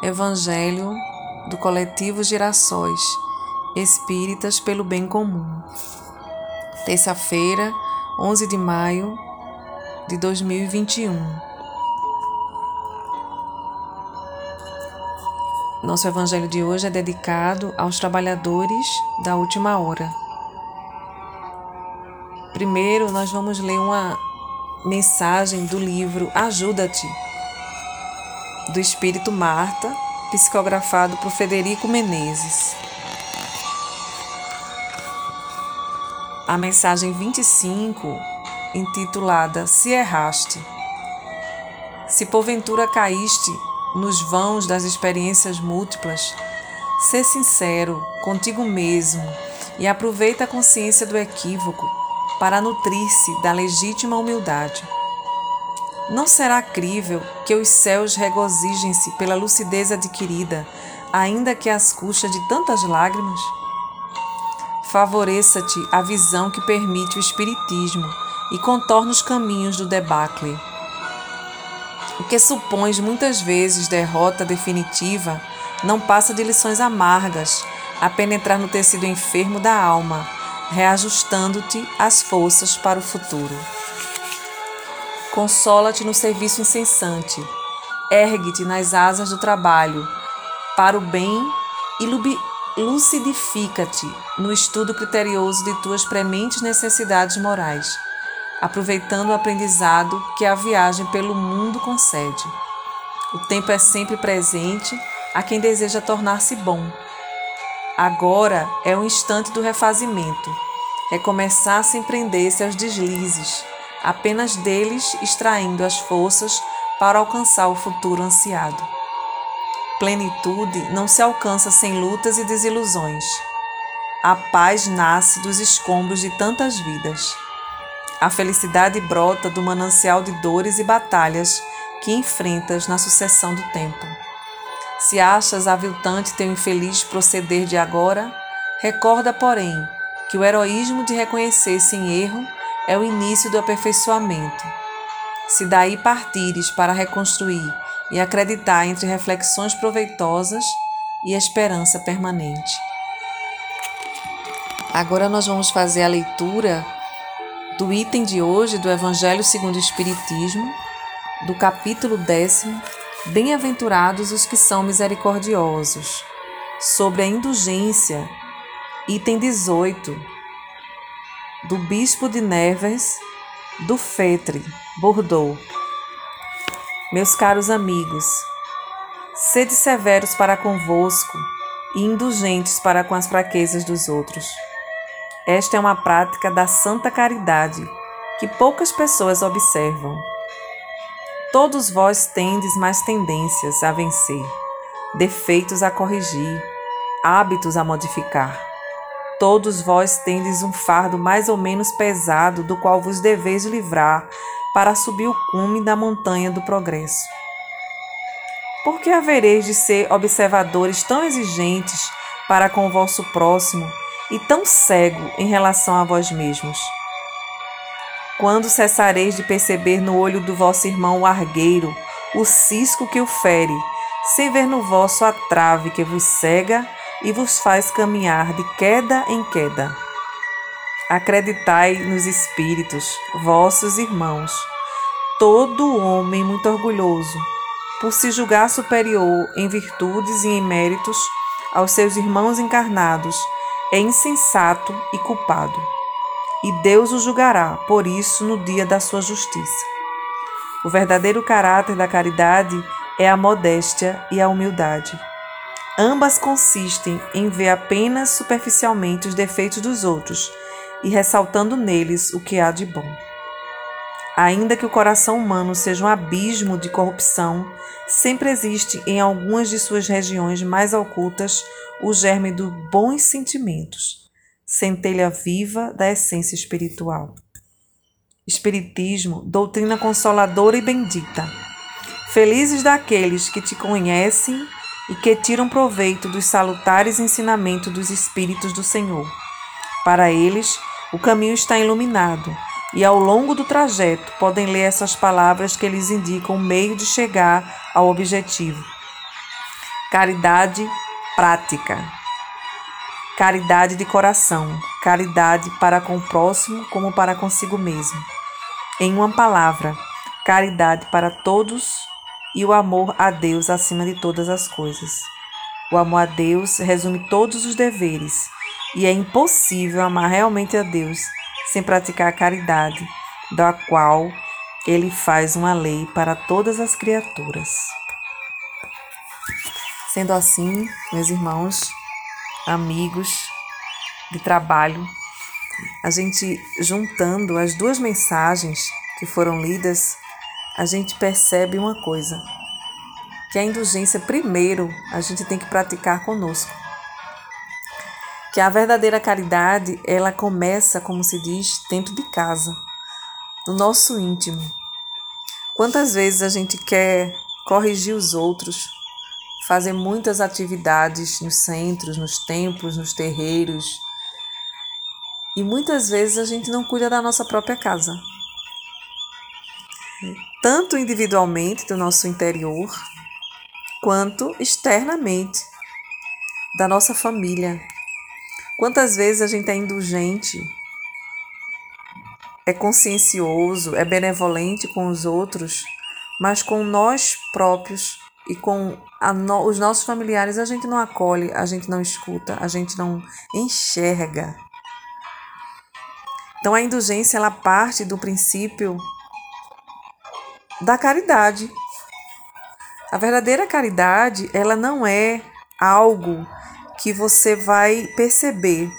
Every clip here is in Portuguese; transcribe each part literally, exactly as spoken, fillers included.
Evangelho do Coletivo Girassóis Espíritas pelo Bem Comum. Terça-feira, onze de maio de dois mil e vinte e um. Nosso evangelho de hoje é dedicado aos trabalhadores da última hora. Primeiro, nós vamos ler uma mensagem do livro Ajuda-te, do Espírito Marta, psicografado por Federico Menezes. A mensagem vinte e cinco, intitulada Se erraste. Se porventura caíste nos vãos das experiências múltiplas, sê sincero contigo mesmo e aproveita a consciência do equívoco para nutrir-se da legítima humildade. Não será crível que os céus regozijem-se pela lucidez adquirida, ainda que às custas de tantas lágrimas? Favoreça-te a visão que permite o espiritismo e contorna os caminhos do debacle. O que supões muitas vezes derrota definitiva não passa de lições amargas a penetrar no tecido enfermo da alma, reajustando-te as forças para o futuro. Consola-te no serviço incessante, ergue-te nas asas do trabalho para o bem e lucidifica-te no estudo criterioso de tuas prementes necessidades morais, aproveitando o aprendizado que a viagem pelo mundo concede. O tempo é sempre presente a quem deseja tornar-se bom. Agora é o instante do refazimento, recomeçar sem prender-se aos deslizes, apenas deles extraindo as forças para alcançar o futuro ansiado. Plenitude não se alcança sem lutas e desilusões. A paz nasce dos escombros de tantas vidas. A felicidade brota do manancial de dores e batalhas que enfrentas na sucessão do tempo. Se achas aviltante teu infeliz proceder de agora, recorda, porém, que o heroísmo de reconhecer sem erro é o início do aperfeiçoamento. Se daí partires para reconstruir e acreditar entre reflexões proveitosas e esperança permanente. Agora nós vamos fazer a leitura do item de hoje do Evangelho segundo o Espiritismo, do capítulo décimo, Bem-aventurados os que são misericordiosos, sobre a indulgência, item dezoito, do Bispo de Nevers, do Fétre, Bordeaux. Meus caros amigos, sede severos para convosco e indulgentes para com as fraquezas dos outros. Esta é uma prática da santa caridade, que poucas pessoas observam. Todos vós tendes mais tendências a vencer, defeitos a corrigir, hábitos a modificar. Todos vós tendes um fardo mais ou menos pesado do qual vos deveis livrar para subir o cume da montanha do progresso. Por que havereis de ser observadores tão exigentes para com o vosso próximo e tão cego em relação a vós mesmos? Quando cessareis de perceber no olho do vosso irmão o argueiro, o cisco que o fere, sem ver no vosso a trave que vos cega e vos faz caminhar de queda em queda? Acreditai nos espíritos, vossos irmãos. Todo homem muito orgulhoso, por se julgar superior em virtudes e em méritos aos seus irmãos encarnados, é insensato e culpado, e Deus o julgará por isso no dia da sua justiça. O verdadeiro caráter da caridade é a modéstia e a humildade. Ambas consistem em ver apenas superficialmente os defeitos dos outros e ressaltando neles o que há de bom. Ainda que o coração humano seja um abismo de corrupção, sempre existe em algumas de suas regiões mais ocultas o germe dos bons sentimentos, centelha viva da essência espiritual. Espiritismo, doutrina consoladora e bendita. Felizes daqueles que te conhecem e que tiram proveito dos salutares ensinamentos dos Espíritos do Senhor. Para eles, o caminho está iluminado, e ao longo do trajeto podem ler essas palavras que lhes indicam o meio de chegar ao objetivo. caridade prática, caridade de coração, caridade para com o próximo como para consigo mesmo. Em uma palavra, caridade para todos e o amor a Deus acima de todas as coisas. O amor a Deus resume todos os deveres e é impossível amar realmente a Deus sem praticar a caridade, da qual Ele faz uma lei para todas as criaturas. Sendo assim, meus irmãos, amigos de trabalho, a gente juntando as duas mensagens que foram lidas, a gente percebe uma coisa, que a indulgência primeiro a gente tem que praticar conosco. Que a verdadeira caridade, ela começa, como se diz, dentro de casa, no nosso íntimo. Quantas vezes a gente quer corrigir os outros, fazer muitas atividades nos centros, nos templos, nos terreiros, e muitas vezes a gente não cuida da nossa própria casa. Tanto individualmente, do nosso interior, quanto externamente, da nossa família. Quantas vezes a gente é indulgente, é consciencioso, é benevolente com os outros, mas com nós próprios e com a no, os nossos familiares a gente não acolhe, a gente não escuta, a gente não enxerga. Então a indulgência, ela parte do princípio da caridade. A verdadeira caridade, ela não é algo que você vai perceber.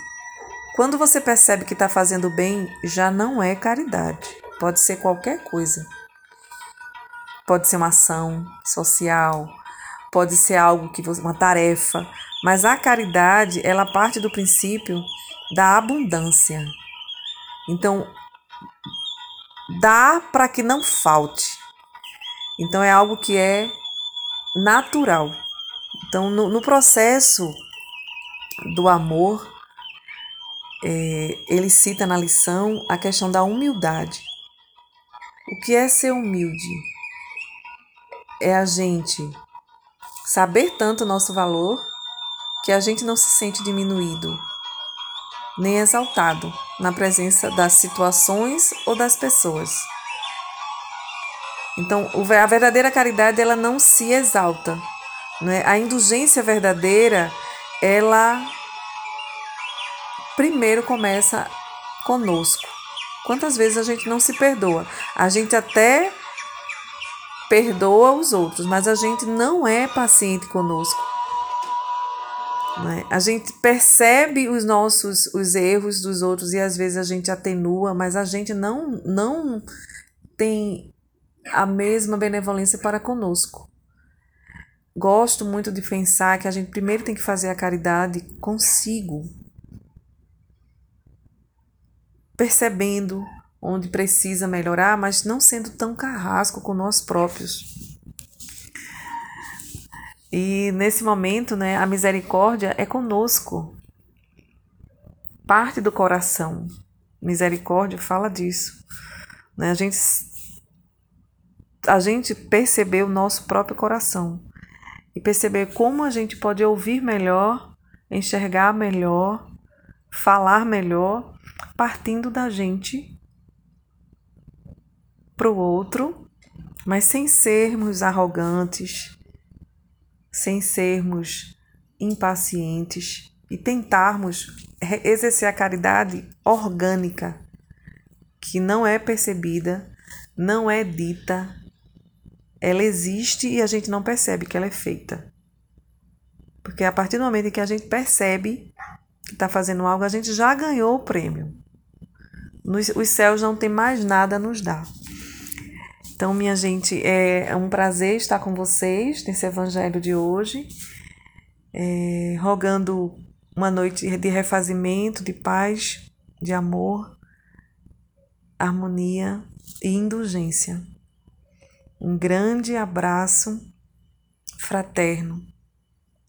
Quando você percebe que está fazendo bem, já não é caridade. Pode ser qualquer coisa. Pode ser uma ação social, pode ser algo que você, uma tarefa, mas a caridade, ela parte do princípio da abundância. Então, dá para que não falte. Então, é algo que é natural. Então, no, no processo do amor, é, ele cita na lição a questão da humildade. O que é ser humilde? É a gente saber tanto o nosso valor que a gente não se sente diminuído, nem exaltado na presença das situações ou das pessoas. Então, a verdadeira caridade, ela não se exalta, né? A indulgência verdadeira, ela primeiro começa conosco. Quantas vezes a gente não se perdoa? A gente até perdoa os outros, mas a gente não é paciente conosco, né? A gente percebe os nossos os erros dos outros e às vezes a gente atenua, mas a gente não, não tem a mesma benevolência para conosco. Gosto muito de pensar que a gente primeiro tem que fazer a caridade consigo, percebendo onde precisa melhorar, mas não sendo tão carrasco com nós próprios. E nesse momento, né, a misericórdia é conosco, parte do coração. Misericórdia fala disso, né? A gente a gente perceber o nosso próprio coração e perceber como a gente pode ouvir melhor, enxergar melhor, falar melhor, partindo da gente para o outro, mas sem sermos arrogantes, sem sermos impacientes e tentarmos exercer a caridade orgânica, que não é percebida, não é dita. Ela existe e a gente não percebe que ela é feita. Porque a partir do momento em que a gente percebe que está fazendo algo, a gente já ganhou o prêmio. Nos, os céus não tem mais nada a nos dar. Então, minha gente, é um prazer estar com vocês nesse evangelho de hoje. É, rogando uma noite de refazimento, de paz, de amor, harmonia e indulgência. Um grande abraço fraterno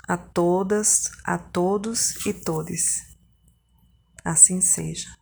a todas, a todos e todes. Assim seja.